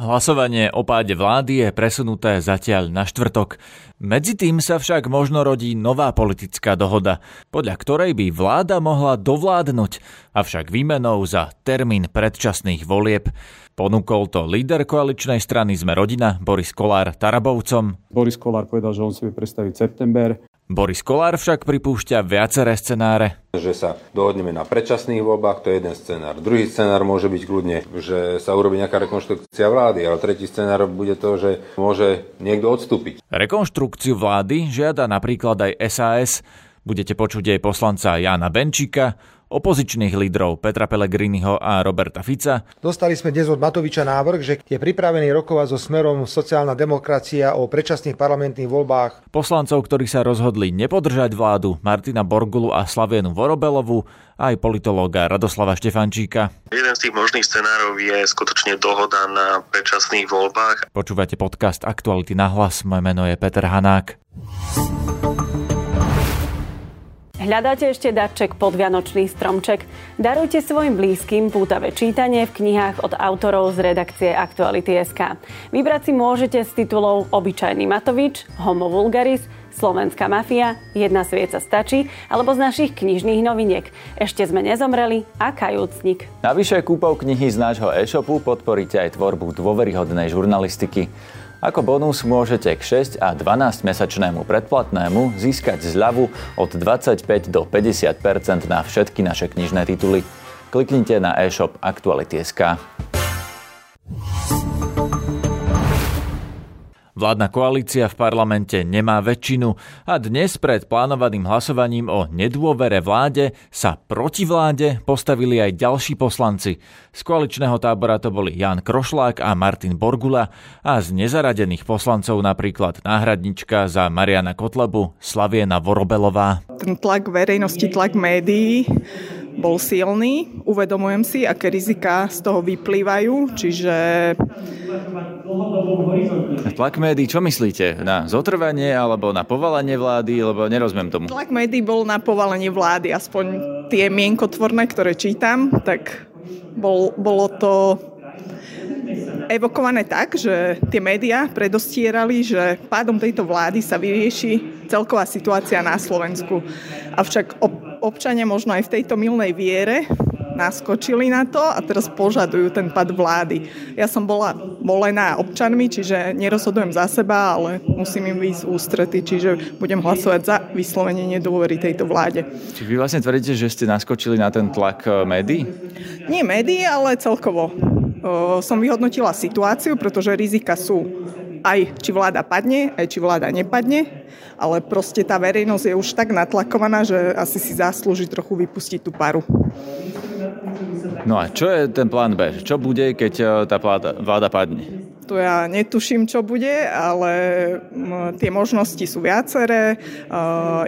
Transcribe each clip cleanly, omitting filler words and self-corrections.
Hlasovanie o páde vlády je presunuté zatiaľ na štvrtok. Medzi tým sa však možno rodí nová politická dohoda, podľa ktorej by vláda mohla dovládnuť, avšak výmenou za termín predčasných volieb. Ponúkol to líder koaličnej strany Sme rodina Boris Kollár Tarabovcom. Boris Kollár povedal, že on si vie predstaviť september. Boris Kollár však pripúšťa viaceré scenáre. Že sa dohodneme na predčasných voľbách, to je jeden scenár. Druhý scenár môže byť kľudne, že sa urobí nejaká rekonštrukcia vlády, ale tretí scenár bude to, že môže niekto odstúpiť. Rekonštrukciu vlády žiada napríklad aj SaS. Budete počuť jej poslanca Jána Benčíka, opozičných lídrov Petra Pellegriniho a Roberta Fica. Dostali sme dnes od Matoviča návrh, že je pripravený rokovať so Smerom sociálna demokracia o predčasných parlamentných voľbách. Poslancov, ktorí sa rozhodli nepodržať vládu, Martina Borgulu a Slavienu Vorobeľovú, aj politológa Radoslava Štefančíka. Jeden z tých možných scenárov je skutočne dohoda na predčasných voľbách. Počúvate podcast Aktuality na hlas. Moje meno je Peter Hanák. Hľadáte ešte darček pod vianočný stromček? Darujte svojim blízkym pútavé čítanie v knihách od autorov z redakcie Actuality.sk. Vybrať si môžete z titulov Obyčajný Matovič, Homo vulgaris, Slovenská mafia, Jedna svieca stačí, alebo z našich knižných noviniek Ešte sme nezomreli a Kajúcnik. Navyše kúpou knihy z nášho e-shopu podporíte aj tvorbu dôveryhodnej žurnalistiky. Ako bonus môžete k 6 a 12-mesačnému predplatnému získať zľavu od 25 do 50% na všetky naše knižné tituly. Kliknite na e-shop Actuality.sk. Vládna koalícia v parlamente nemá väčšinu a dnes pred plánovaným hlasovaním o nedôvere vláde sa proti vláde postavili aj ďalší poslanci. Z koaličného tábora to boli Ján Krošlák a Martin Borgula a z nezaradených poslancov napríklad náhradnička za Mariana Kotlebu Slaviena Vorobeľová. Ten tlak verejnosti, tlak médií bol silný. Uvedomujem si, aké rizika z toho vyplývajú, čiže... Tlak médií, čo myslíte? Na zotrvanie alebo na povalenie vlády? Lebo nerozumiem tomu. Tlak médií bol na povalenie vlády, aspoň tie mienkotvorné, ktoré čítam, tak bolo to evokované tak, že tie médiá predostierali, že pádom tejto vlády sa vyrieši celková situácia na Slovensku. Avšak občania možno aj v tejto mylnej viere naskočili na to a teraz požadujú ten pád vlády. Ja som bola volená občanmi, čiže nerozhodujem za seba, ale musím im vyjsť ústrety, čiže budem hlasovať za vyslovenie nedôvery tejto vláde. Čiže vy vlastne tvrdíte, že ste naskočili na ten tlak médií? Nie médií, ale celkovo. Som vyhodnotila situáciu, pretože rizika sú aj či vláda padne, aj či vláda nepadne, ale proste tá verejnosť je už tak natlakovaná, že asi si zaslúži trochu vypustiť tú paru. No a čo je ten plán B? Čo bude, keď tá vláda padne? To ja netuším, čo bude, ale tie možnosti sú viaceré.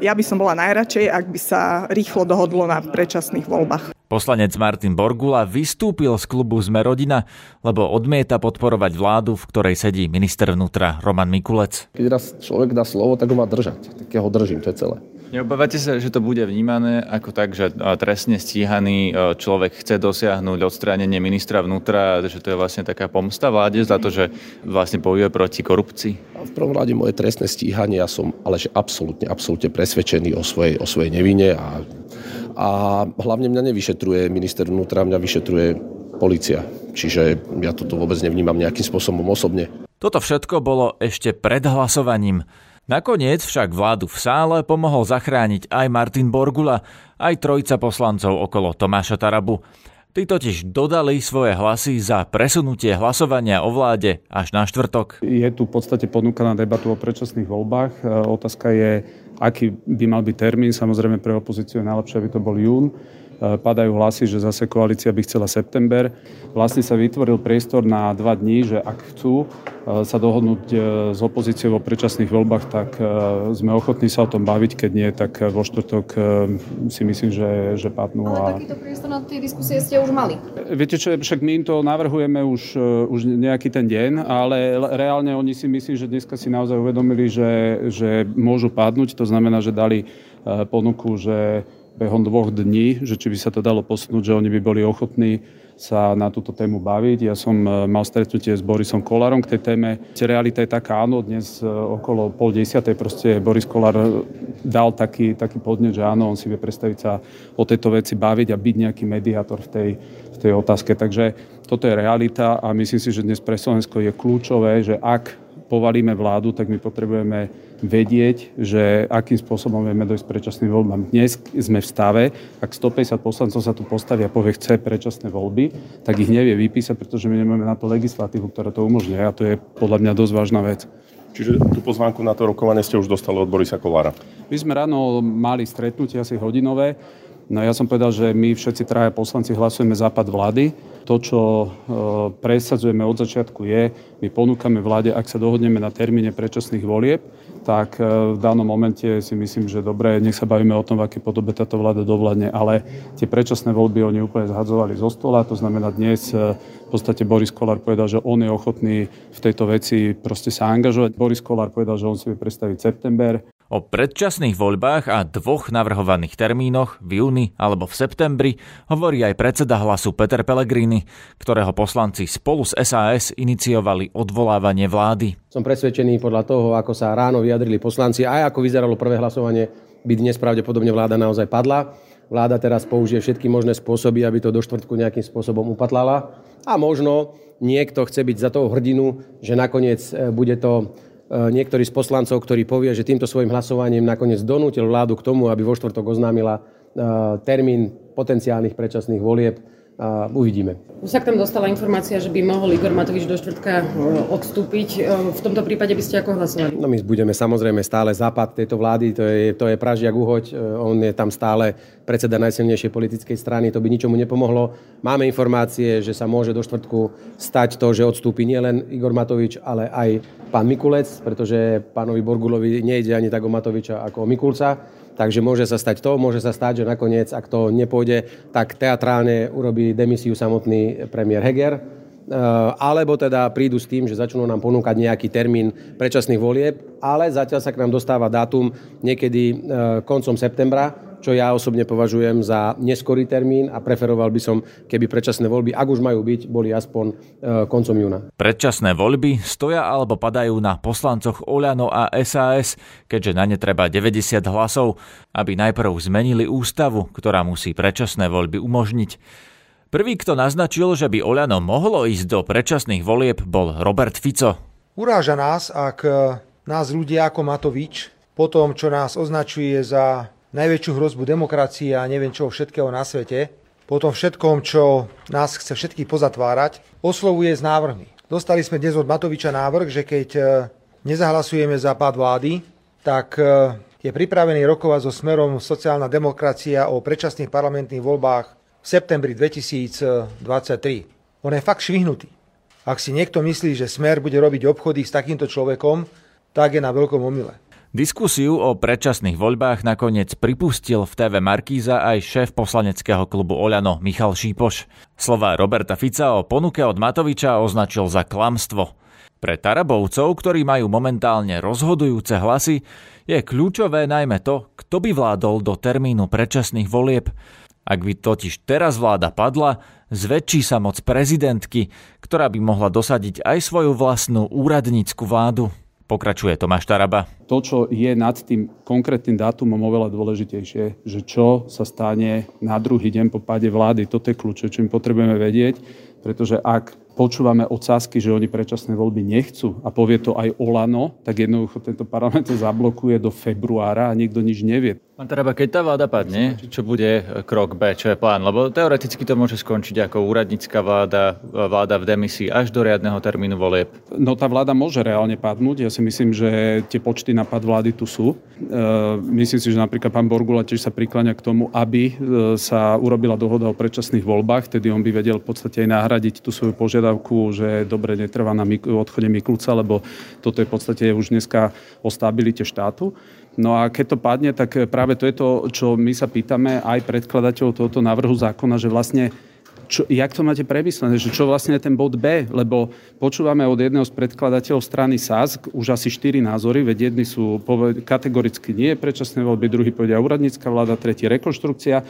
Ja by som bola najradšej, ak by sa rýchlo dohodlo na predčasných voľbách. Poslanec Martin Borgula vystúpil z klubu Sme rodina, lebo odmieta podporovať vládu, v ktorej sedí minister vnútra Roman Mikulec. Keď raz človek dá slovo, tak ho má držať. Tak ja ho držím, to je celé. Neobávate sa, že to bude vnímané ako tak, že trestne stíhaný človek chce dosiahnuť odstránenie ministra vnútra, že to je vlastne taká pomsta vláde za to, že vlastne bojuje proti korupcii? V prvom rade moje trestné stíhanie, ja som ale že absolútne presvedčený o svojej nevine a hlavne mňa nevyšetruje minister vnútra, mňa vyšetruje polícia. Čiže ja toto vôbec nevnímam nejakým spôsobom osobne. Toto všetko bolo ešte pred hlasovaním. Nakoniec však vládu v sále pomohol zachrániť aj Martin Borgula, aj trojica poslancov okolo Tomáša Tarabu. Tí totiž dodali svoje hlasy za presunutie hlasovania o vláde až na štvrtok. Je tu v podstate ponúkaná debatu o predčasných voľbách. Otázka je, aký by mal byť termín. Samozrejme pre opozíciu je najlepšie, aby to bol jún. Padajú hlasy, že zase koalícia by chcela september. Vlastne sa vytvoril priestor na 2 dní, že ak chcú sa dohodnúť s opozíciou o predčasných voľbách, tak sme ochotní sa o tom baviť, keď nie, tak vo štvrtok si myslím, že padnú. Ale takýto priestor na tie diskusie ste už mali. Viete čo, však my im to navrhujeme už nejaký ten deň, ale reálne oni si myslím, že dneska si naozaj uvedomili, že môžu padnúť, to znamená, že dali ponuku, že behom 2 dní, že či by sa to dalo posunúť, že oni by boli ochotní sa na túto tému baviť. Ja som mal stretnutie s Borisom Kollárom k tej téme. Realita je taká, áno, dnes okolo 9:30 proste Boris Kollár dal taký podnet, že áno, on si vie predstaviť sa o tejto veci baviť a byť nejaký mediátor v tej otázke. Takže toto je realita a myslím si, že dnes pre Slovensko je kľúčové, že ak povalíme vládu, tak my potrebujeme vedieť, že akým spôsobom vieme dojsť predčasným voľbám. Dnes sme v stave, ak 150 poslancov sa tu postavia a povie, chce predčasné voľby, tak ich nevie vypísať, pretože my nemáme na to legislatívu, ktorá to umožňuje a to je podľa mňa dosť vážna vec. Čiže tú pozvánku na to rokovanie ste už dostali od Borisa Kollára? My sme ráno mali stretnutie asi hodinové. No ja som povedal, že my všetci traja poslanci hlasujeme za pád vlády. To, čo presadzujeme od začiatku je, my ponúkame vláde, ak sa dohodneme na termíne predčasných volieb, tak v danom momente si myslím, že dobre, nech sa bavíme o tom, v akej podobe táto vláda dovládne, ale tie predčasné voľby oni úplne zhadzovali zo stola, to znamená dnes v podstate Boris Kollár povedal, že on je ochotný v tejto veci proste sa angažovať. Boris Kollár povedal, že on si vie predstaviť september. O predčasných voľbách a dvoch navrhovaných termínoch v júni alebo v septembri hovorí aj predseda Hlasu Peter Pellegrini, ktorého poslanci spolu s SaS iniciovali odvolávanie vlády. Som presvedčený podľa toho, ako sa ráno vyjadrili poslanci, aj ako vyzeralo prvé hlasovanie, by dnes pravdepodobne vláda naozaj padla. Vláda teraz použije všetky možné spôsoby, aby to do štvrtku nejakým spôsobom upatlala. A možno niekto chce byť za toho hrdinu, že nakoniec bude to niektorý z poslancov, ktorý povie, že týmto svojim hlasovaním nakoniec donútil vládu k tomu, aby vo štvrtok oznámila termín potenciálnych predčasných volieb. Uvidíme. Už sa k tam dostala informácia, že by mohol Igor Matovič do štvrtka odstúpiť. V tomto prípade by ste ako hlasovali? No my budeme samozrejme stále západ tejto vlády, to je Pražiak Uhoď, on je tam stále predseda najsilnejšej politickej strany, to by ničomu nepomohlo. Máme informácie, že sa môže do štvrtku stať to, že odstúpi nielen Igor Matovič, ale aj pán Mikulec, pretože pánovi Borgulovi nejde ani tak o Matoviča ako o Mikulca. Takže môže sa stať to, môže sa stať, že nakoniec, ak to nepôjde, tak teatrálne urobí demisiu samotný premiér Heger. Alebo teda prídu s tým, že začnú nám ponúkať nejaký termín predčasných volieb, ale zatiaľ sa k nám dostáva dátum niekedy koncom septembra, čo ja osobne považujem za neskorý termín a preferoval by som, keby predčasné voľby, ak už majú byť, boli aspoň koncom júna. Predčasné voľby stoja alebo padajú na poslancoch Oľano a SAS, keďže na ne treba 90 hlasov, aby najprv zmenili ústavu, ktorá musí predčasné voľby umožniť. Prvý, kto naznačil, že by Oľano mohlo ísť do predčasných volieb, bol Robert Fico. Uráža nás, ak nás ľudia ako Matovič, po tom, čo nás označuje za najväčšiu hrozbu demokracie a neviem čoho všetkého na svete, po tom všetkom, čo nás chce všetkých pozatvárať, oslovuje s návrhmi. Dostali sme dnes od Matoviča návrh, že keď nezahlasujeme za pád vlády, tak je pripravený rokovať so Smerom sociálna demokracia o predčasných parlamentných voľbách v septembri 2023. On je fakt švihnutý. Ak si niekto myslí, že Smer bude robiť obchody s takýmto človekom, tak je na veľkom omyle. Diskusiu o predčasných voľbách nakoniec pripustil v TV Markíza aj šéf poslaneckého klubu Oľano Michal Šípoš. Slová Roberta Fica o ponuke od Matoviča označil za klamstvo. Pre Tarabovcov, ktorí majú momentálne rozhodujúce hlasy, je kľúčové najmä to, kto by vládol do termínu predčasných volieb. Ak by totiž teraz vláda padla, zväčší sa moc prezidentky, ktorá by mohla dosadiť aj svoju vlastnú úradnícku vládu. Pokračuje Tomáš Taraba. To, čo je nad tým konkrétnym dátumom oveľa dôležitejšie, že čo sa stane na druhý deň po páde vlády, toto je kľúč, čo my potrebujeme vedieť, pretože ak počúvame od SaS-ky, že oni predčasné voľby nechcú a povie to aj Olano, tak jednoducho tento parlament sa zablokuje do februára a nikto nič nevie. Pán Taraba, keď tá vláda padne, čo bude krok B, čo je plán? Lebo teoreticky to môže skončiť ako úradnícka vláda, vláda v demisii až do riadneho termínu volieb. No tá vláda môže reálne padnúť. Ja si myslím, že tie počty na pád vlády tu sú. Myslím si, že napríklad pán Borgula tiež sa prikláňa k tomu, aby sa urobila dohoda o predčasných voľbách, vtedy on by vedel v podstate aj nahradiť tú svoju požiadavku, že dobre netrvá na odchode Mikulca, lebo toto je v podstate už dneska o stabilite štátu. No a keď to padne, tak práve to je to, čo my sa pýtame aj predkladateľov tohoto návrhu zákona, že vlastne, jak to máte premyslené, že čo vlastne je ten bod B, lebo počúvame od jedného z predkladateľov strany SAS už asi 4 názory, veď jedni sú kategoricky nie predčasné voľby, druhý povedia úradnícka vláda, tretí rekonštrukcia.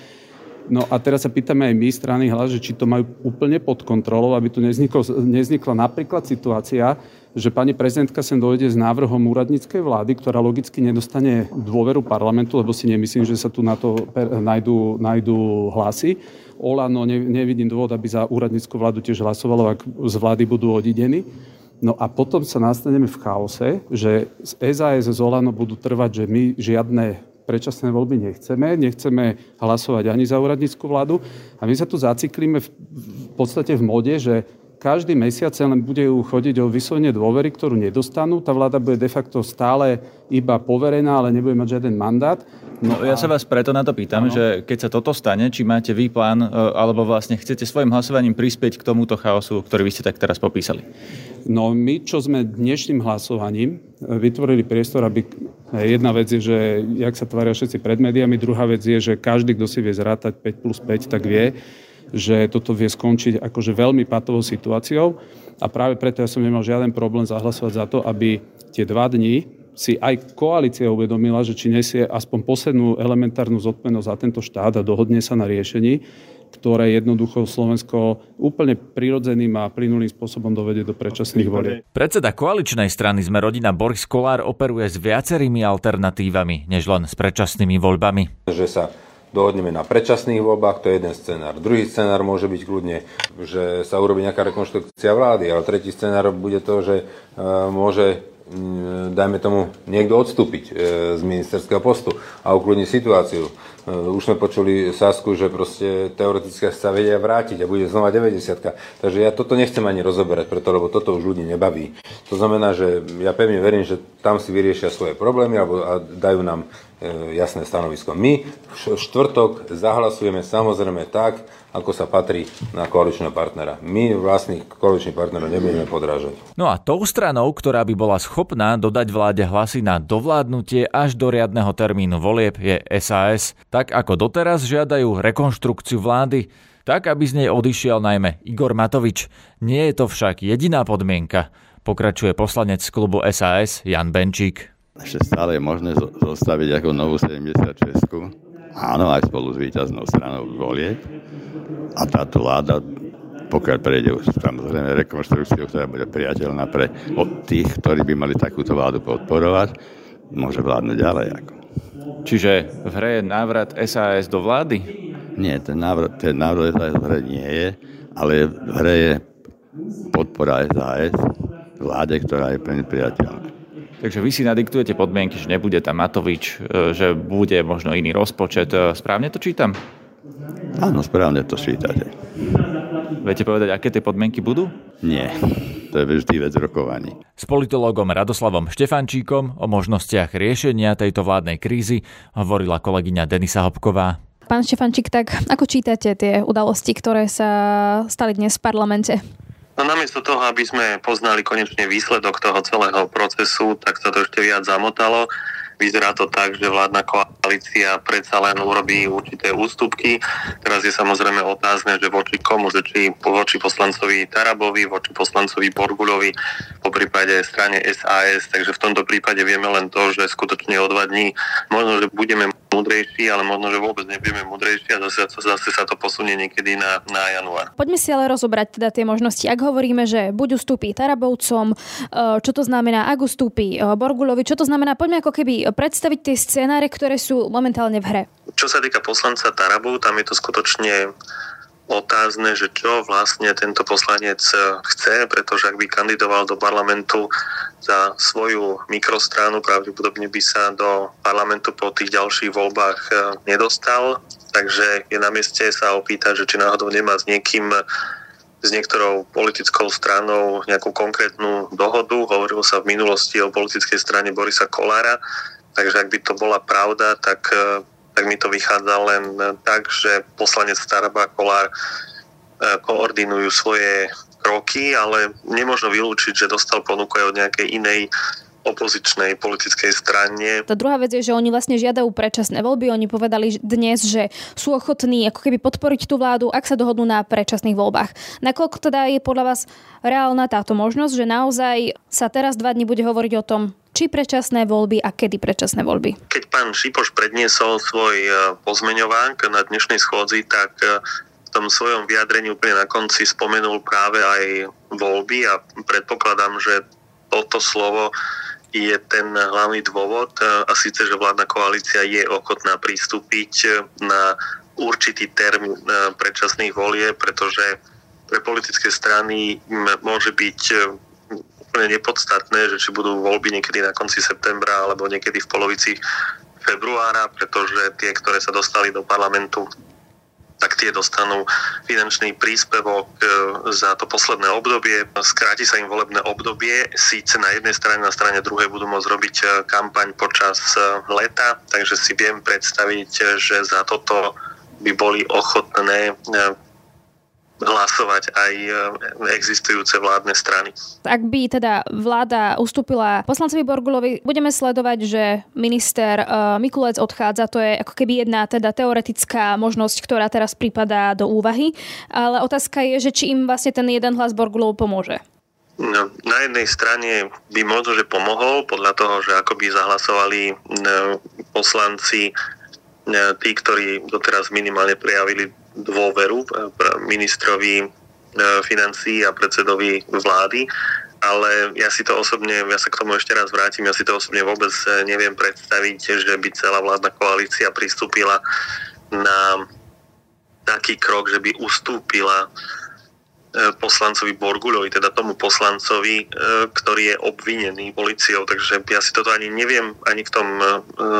No a teraz sa pýtame aj my, strany hlas, že či to majú úplne pod kontrolou, aby tu nevznikla napríklad situácia, že pani prezidentka sem dojde s návrhom úradníckej vlády, ktorá logicky nedostane dôveru parlamentu, lebo si nemyslím, že sa tu na to nájdú hlasy. Olano, nevidím dôvod, aby za úradnícku vládu tiež hlasovalo, ak z vlády budú odidení. No a potom sa nastaneme v chaose, že z SAS z Olano budú trvať, že my žiadne predčasné voľby nechceme hlasovať ani za úradnícku vládu a my sa tu zaciklíme v podstate v mode, že každý mesiac len bude chodiť o vyslovenie dôvery, ktorú nedostanú. Tá vláda bude de facto stále iba poverená, ale nebude mať žiaden mandát. No, ja sa vás preto na to pýtam, ano. Že keď sa toto stane, či máte vy plán, alebo vlastne chcete svojim hlasovaním prispieť k tomuto chaosu, ktorý vy ste tak teraz popísali? No my, čo sme dnešným hlasovaním vytvorili priestor, aby... Jedna vec je, že jak sa tvária všetci pred médiami, druhá vec je, že každý, kto si vie zrátať 5+5, tak vie, že toto vie skončiť akože veľmi patovou situáciou a práve preto ja som nemal žiaden problém zahlasovať za to, aby tie 2 dni si aj koalícia uvedomila, že či nesie aspoň poslednú elementárnu zodpovednosť za tento štát a dohodne sa na riešení, ktoré jednoducho Slovensko úplne prirodzeným a plynulým spôsobom dovede do predčasných volieb. Predseda koaličnej strany Sme rodina Boris Kollár operuje s viacerými alternatívami, než len s predčasnými voľbami. Že sa dohodneme na predčasných voľbách, to je jeden scenár. Druhý scenár môže byť kľudne, že sa urobí nejaká rekonštrukcia vlády, ale tretí scenár bude to, že môže, dajme tomu, niekto odstúpiť z ministerského postu a ukľudniť situáciu. Už sme počuli Sasku, že proste teoreticky sa vedia vrátiť a bude znova 90-ka. Takže ja toto nechcem ani rozoberať, preto, lebo toto už ľudí nebaví. To znamená, že ja pevne verím, že tam si vyriešia svoje problémy a dajú nám jasné stanovisko. My v štvrtok zahlasujeme samozrejme tak, ako sa patrí na koaličného partnera. My vlastných koaličných partnerov nebudeme podrážať. No a tou stranou, ktorá by bola schopná dodať vláde hlasy na dovládnutie až do riadneho termínu volieb, je SAS. Tak ako doteraz žiadajú rekonštrukciu vlády, tak aby z nej odišiel najmä Igor Matovič. Nie je to však jediná podmienka, pokračuje poslanec z klubu SAS Ján Benčík. Ešte stále je možné zostaviť ako novú 76-ku. Áno, aj spolu s víťaznou stranou volieb. A táto vláda, pokiaľ prejde už samozrejme rekonštrukciu, ktorá bude priateľná pre od tých, ktorí by mali takúto vládu podporovať, môže vládnuť ďalej ako. Čiže v hre je návrat SAS do vlády? Nie, ten návrat SAS v hre nie je, ale v hre je podpora SAS vláde, ktorá je plne priateľná. Takže vy si nadiktujete podmienky, že nebude tam Matovič, že bude možno iný rozpočet. Správne to čítam? Áno, správne to čítate. Viete povedať, aké tie podmienky budú? Nie. To je vždy vec rokovaní. S politológom Radoslavom Štefančíkom o možnostiach riešenia tejto vládnej krízy hovorila kolegyňa Denisa Hopková. Pán Štefančík, tak ako čítate tie udalosti, ktoré sa stali dnes v parlamente? No namiesto toho, aby sme poznali konečne výsledok toho celého procesu, tak sa to ešte viac zamotalo. Vyzerá to tak, že vládna koalícia predsa len urobí určité ústupky. Teraz je samozrejme otázne, že voči komu, že či voči poslancovi Tarabovi, voči poslancovi Borguľovi, poprípade strane SAS. Takže v tomto prípade vieme len to, že skutočne o 2 dní možno, že budeme múdrejší, ale možno, že vôbec nebudeme múdrejší a zase sa to posunie niekedy na január. Poďme si ale rozobrať teda tie možnosti. Ak hovoríme, že buď ustúpi Tarabovcom, čo to znamená, ak ustúpi Borguľovi, čo to znamená, poďme ako keby predstaviť tie scenáre, ktoré sú momentálne v hre. Čo sa týka poslanca Tarabov, tam je to skutočne otázne, že čo vlastne tento poslanec chce, pretože ak by kandidoval do parlamentu za svoju mikrostranu, pravdepodobne by sa do parlamentu po tých ďalších voľbách nedostal, takže je na mieste sa opýtať, že či náhodou nemá s niekým, s niektorou politickou stranou nejakú konkrétnu dohodu. Hovorilo sa v minulosti o politickej strane Borisa Kollára, takže ak by to bola pravda, tak mi to vychádza len tak, že poslanec Taraba a Kollár koordinujú svoje kroky, ale nemožno vylúčiť, že dostal ponuku aj od nejakej inej opozičnej politickej strane. Tá druhá vec je, že oni vlastne žiadajú predčasné voľby. Oni povedali dnes, že sú ochotní ako keby podporiť tú vládu, ak sa dohodnú na predčasných voľbách. Nakoľko teda je podľa vás reálna táto možnosť, že naozaj sa teraz 2 dni bude hovoriť o tom, Či predčasné voľby a kedy predčasné voľby? Keď pán Šípoš predniesol svoj pozmeňovák na dnešnej schôdzi, tak v tom svojom vyjadrení úplne na konci spomenul práve aj voľby a predpokladám, že toto slovo je ten hlavný dôvod a síce, že vládna koalícia je ochotná pristúpiť na určitý termín predčasných volieb, pretože pre politické strany môže byť úplne nepodstatné, že či budú voľby niekedy na konci septembra alebo niekedy v polovici februára, pretože tie, ktoré sa dostali do parlamentu, tak tie dostanú finančný príspevok za to posledné obdobie. Skráti sa im volebné obdobie, síce na jednej strane, na strane druhej budú môcť robiť kampaň počas leta, takže si viem predstaviť, že za toto by boli ochotné hlasovať aj existujúce vládne strany. Ak by teda vláda ustúpila poslancovi Borgulovi, budeme sledovať, že minister Mikulec odchádza, to je ako keby jedna teda teoretická možnosť, ktorá teraz pripadá do úvahy, ale otázka je, že či im vlastne ten jeden hlas Borgulov pomôže. No, na jednej strane by možno, že pomohol podľa toho, že ako by zahlasovali poslanci tí, ktorí doteraz minimálne prejavili dôveru ministrovi financií a predsedovi vlády, ale ja si to osobne vôbec neviem predstaviť, že by celá vládna koalícia pristúpila na taký krok, že by ustúpila poslancovi Borguľovi, teda tomu poslancovi, ktorý je obvinený políciou. Takže ja si toto ani neviem, ani v tom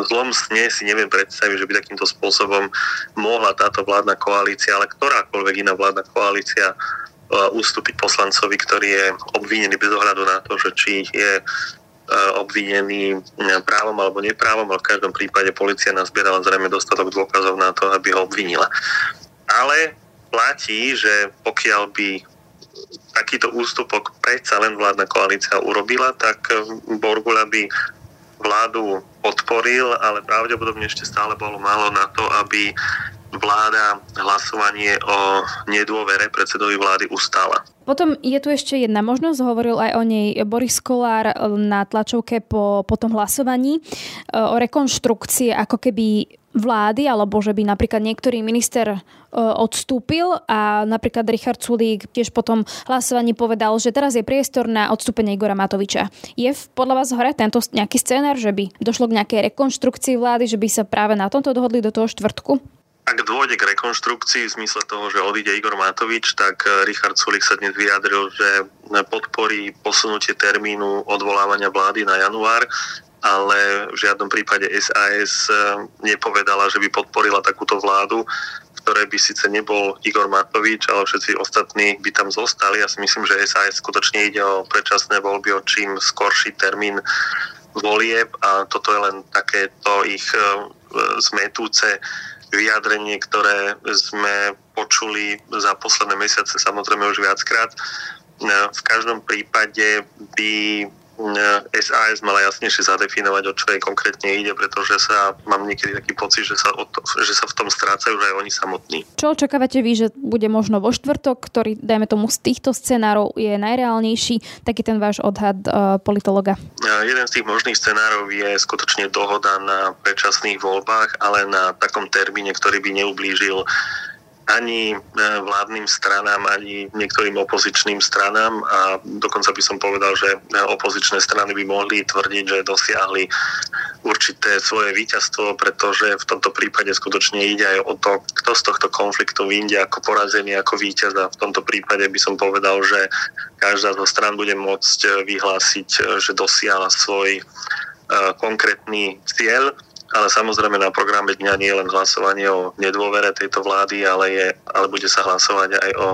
zlom sne si neviem predstaviť, že by takýmto spôsobom mohla táto vládna koalícia, ale ktorákoľvek iná vládna koalícia ustúpiť poslancovi, ktorý je obvinený bez ohľadu na to, že či je obvinený právom alebo neprávom, ale v každom prípade polícia nazbierala zrejme dostatok dôkazov na to, aby ho obvinila. Ale platí, že pokiaľ by takýto ústupok predsa len vládna koalícia urobila, tak Borgula by vládu podporil, ale pravdepodobne ešte stále bolo málo na to, aby vláda hlasovanie o nedôvere predsedovi vlády ustála. Potom je tu ešte jedna možnosť, hovoril aj o nej Boris Kollár na tlačovke po tom hlasovaní o rekonštrukcii ako keby vlády, alebo že by napríklad niektorý minister odstúpil a napríklad Richard Sulík tiež po tom hlasovaní povedal, že teraz je priestor na odstúpenie Igora Matoviča. Je podľa vás hore tento nejaký scénar, že by došlo k nejakej rekonštrukcii vlády, že by sa práve na tomto dohodli do toho štvrtku? Ak dôjde k rekonštrukcii v zmysle toho, že odíde Igor Matovič, tak Richard Sulík sa dnes vyjadril, že podporí posunutie termínu odvolávania vlády na január, ale v žiadnom prípade SaS nepovedala, že by podporila takúto vládu, v ktorej by síce nebol Igor Matovič, ale všetci ostatní by tam zostali. Ja si myslím, že SaS skutočne ide o predčasné voľby, o čím skorší termín volieb a toto je len takéto ich zmetúce vyjadrenie, ktoré sme počuli za posledné mesiace samozrejme už viackrát. V každom prípade by SaS mala jasnejšie zadefinovať, o čo jej konkrétne ide, pretože mám niekedy taký pocit, že sa v tom strácajú aj oni samotní. Čo očakávate vy, že bude možno vo štvrtok, ktorý, dajme tomu, z týchto scenárov je najreálnejší, taký ten váš odhad politologa? Jeden z tých možných scenárov je skutočne dohoda na predčasných voľbách, ale na takom termíne, ktorý by neublížil ani vládnym stranám, ani niektorým opozičným stranám a dokonca by som povedal, že opozičné strany by mohli tvrdiť, že dosiahli určité svoje víťazstvo, pretože v tomto prípade skutočne ide aj o to, kto z tohto konfliktu vyjde ako porazený, ako víťaz a v tomto prípade by som povedal, že každá zo strán bude môcť vyhlásiť, že dosiahla svoj konkrétny cieľ. Ale samozrejme na programe dňa nie je len hlasovanie o nedôvere tejto vlády, ale bude sa hlasovať aj o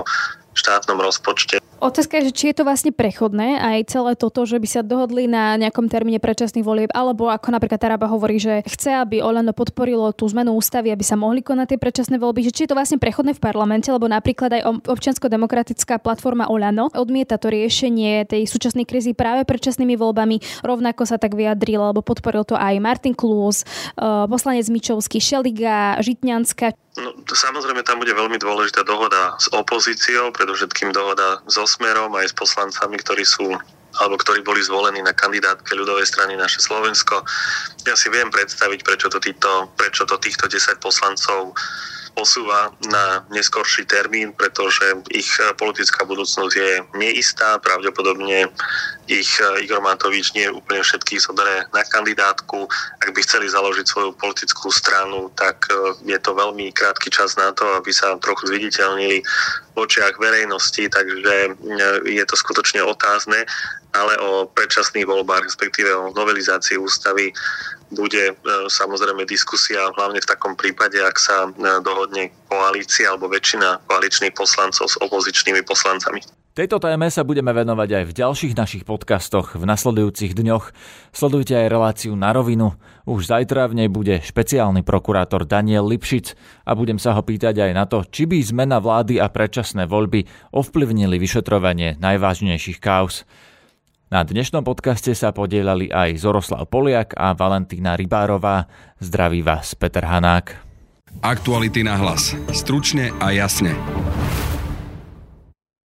štátnom rozpočte. Otázka je, že či je to vlastne prechodné aj celé toto, že by sa dohodli na nejakom termíne predčasných volieb, alebo ako napríklad Taraba hovorí, že chce, aby Olano podporilo tú zmenu ústavy, aby sa mohli konať tie predčasné voľby, že či je to vlastne prechodné v parlamente, lebo napríklad aj občiansko-demokratická platforma Olano odmieta to riešenie tej súčasnej krízy práve predčasnými voľbami. Rovnako sa tak vyjadril, alebo podporil to aj Martin Klus, poslanec Mičovský, Šeliga, Žitňanská. No, samozrejme tam bude veľmi dôležitá dohoda s opozíciou, predovšetkým dohoda so Smerom aj s poslancami, ktorí sú alebo ktorí boli zvolení na kandidátke ľudovej strany Naše Slovensko. Ja si viem predstaviť, prečo to týchto 10 poslancov posúva na neskorší termín, pretože ich politická budúcnosť je neistá. Pravdepodobne ich Igor Matovič nie úplne všetkých zoberie na kandidátku. Ak by chceli založiť svoju politickú stranu, tak je to veľmi krátky čas na to, aby sa trochu zviditeľnili v očiach verejnosti, takže je to skutočne otázne, ale o predčasných voľbách, respektíve o novelizácii ústavy bude samozrejme diskusia, hlavne v takom prípade, ak sa dohodne koalícia alebo väčšina koaličných poslancov s opozičnými poslancami. Tejto téme sa budeme venovať aj v ďalších našich podcastoch v nasledujúcich dňoch. Sledujte aj reláciu Na rovinu. Už zajtra v nej bude špeciálny prokurátor Daniel Lipšic a budem sa ho pýtať aj na to, či by zmena vlády a predčasné voľby ovplyvnili vyšetrovanie najvážnejších káuz. Na dnešnom podcaste sa podielali aj Zoroslav Poliak a Valentína Rybárová. Zdraví vás Peter Hanák. Aktuality na hlas. Stručne a jasne.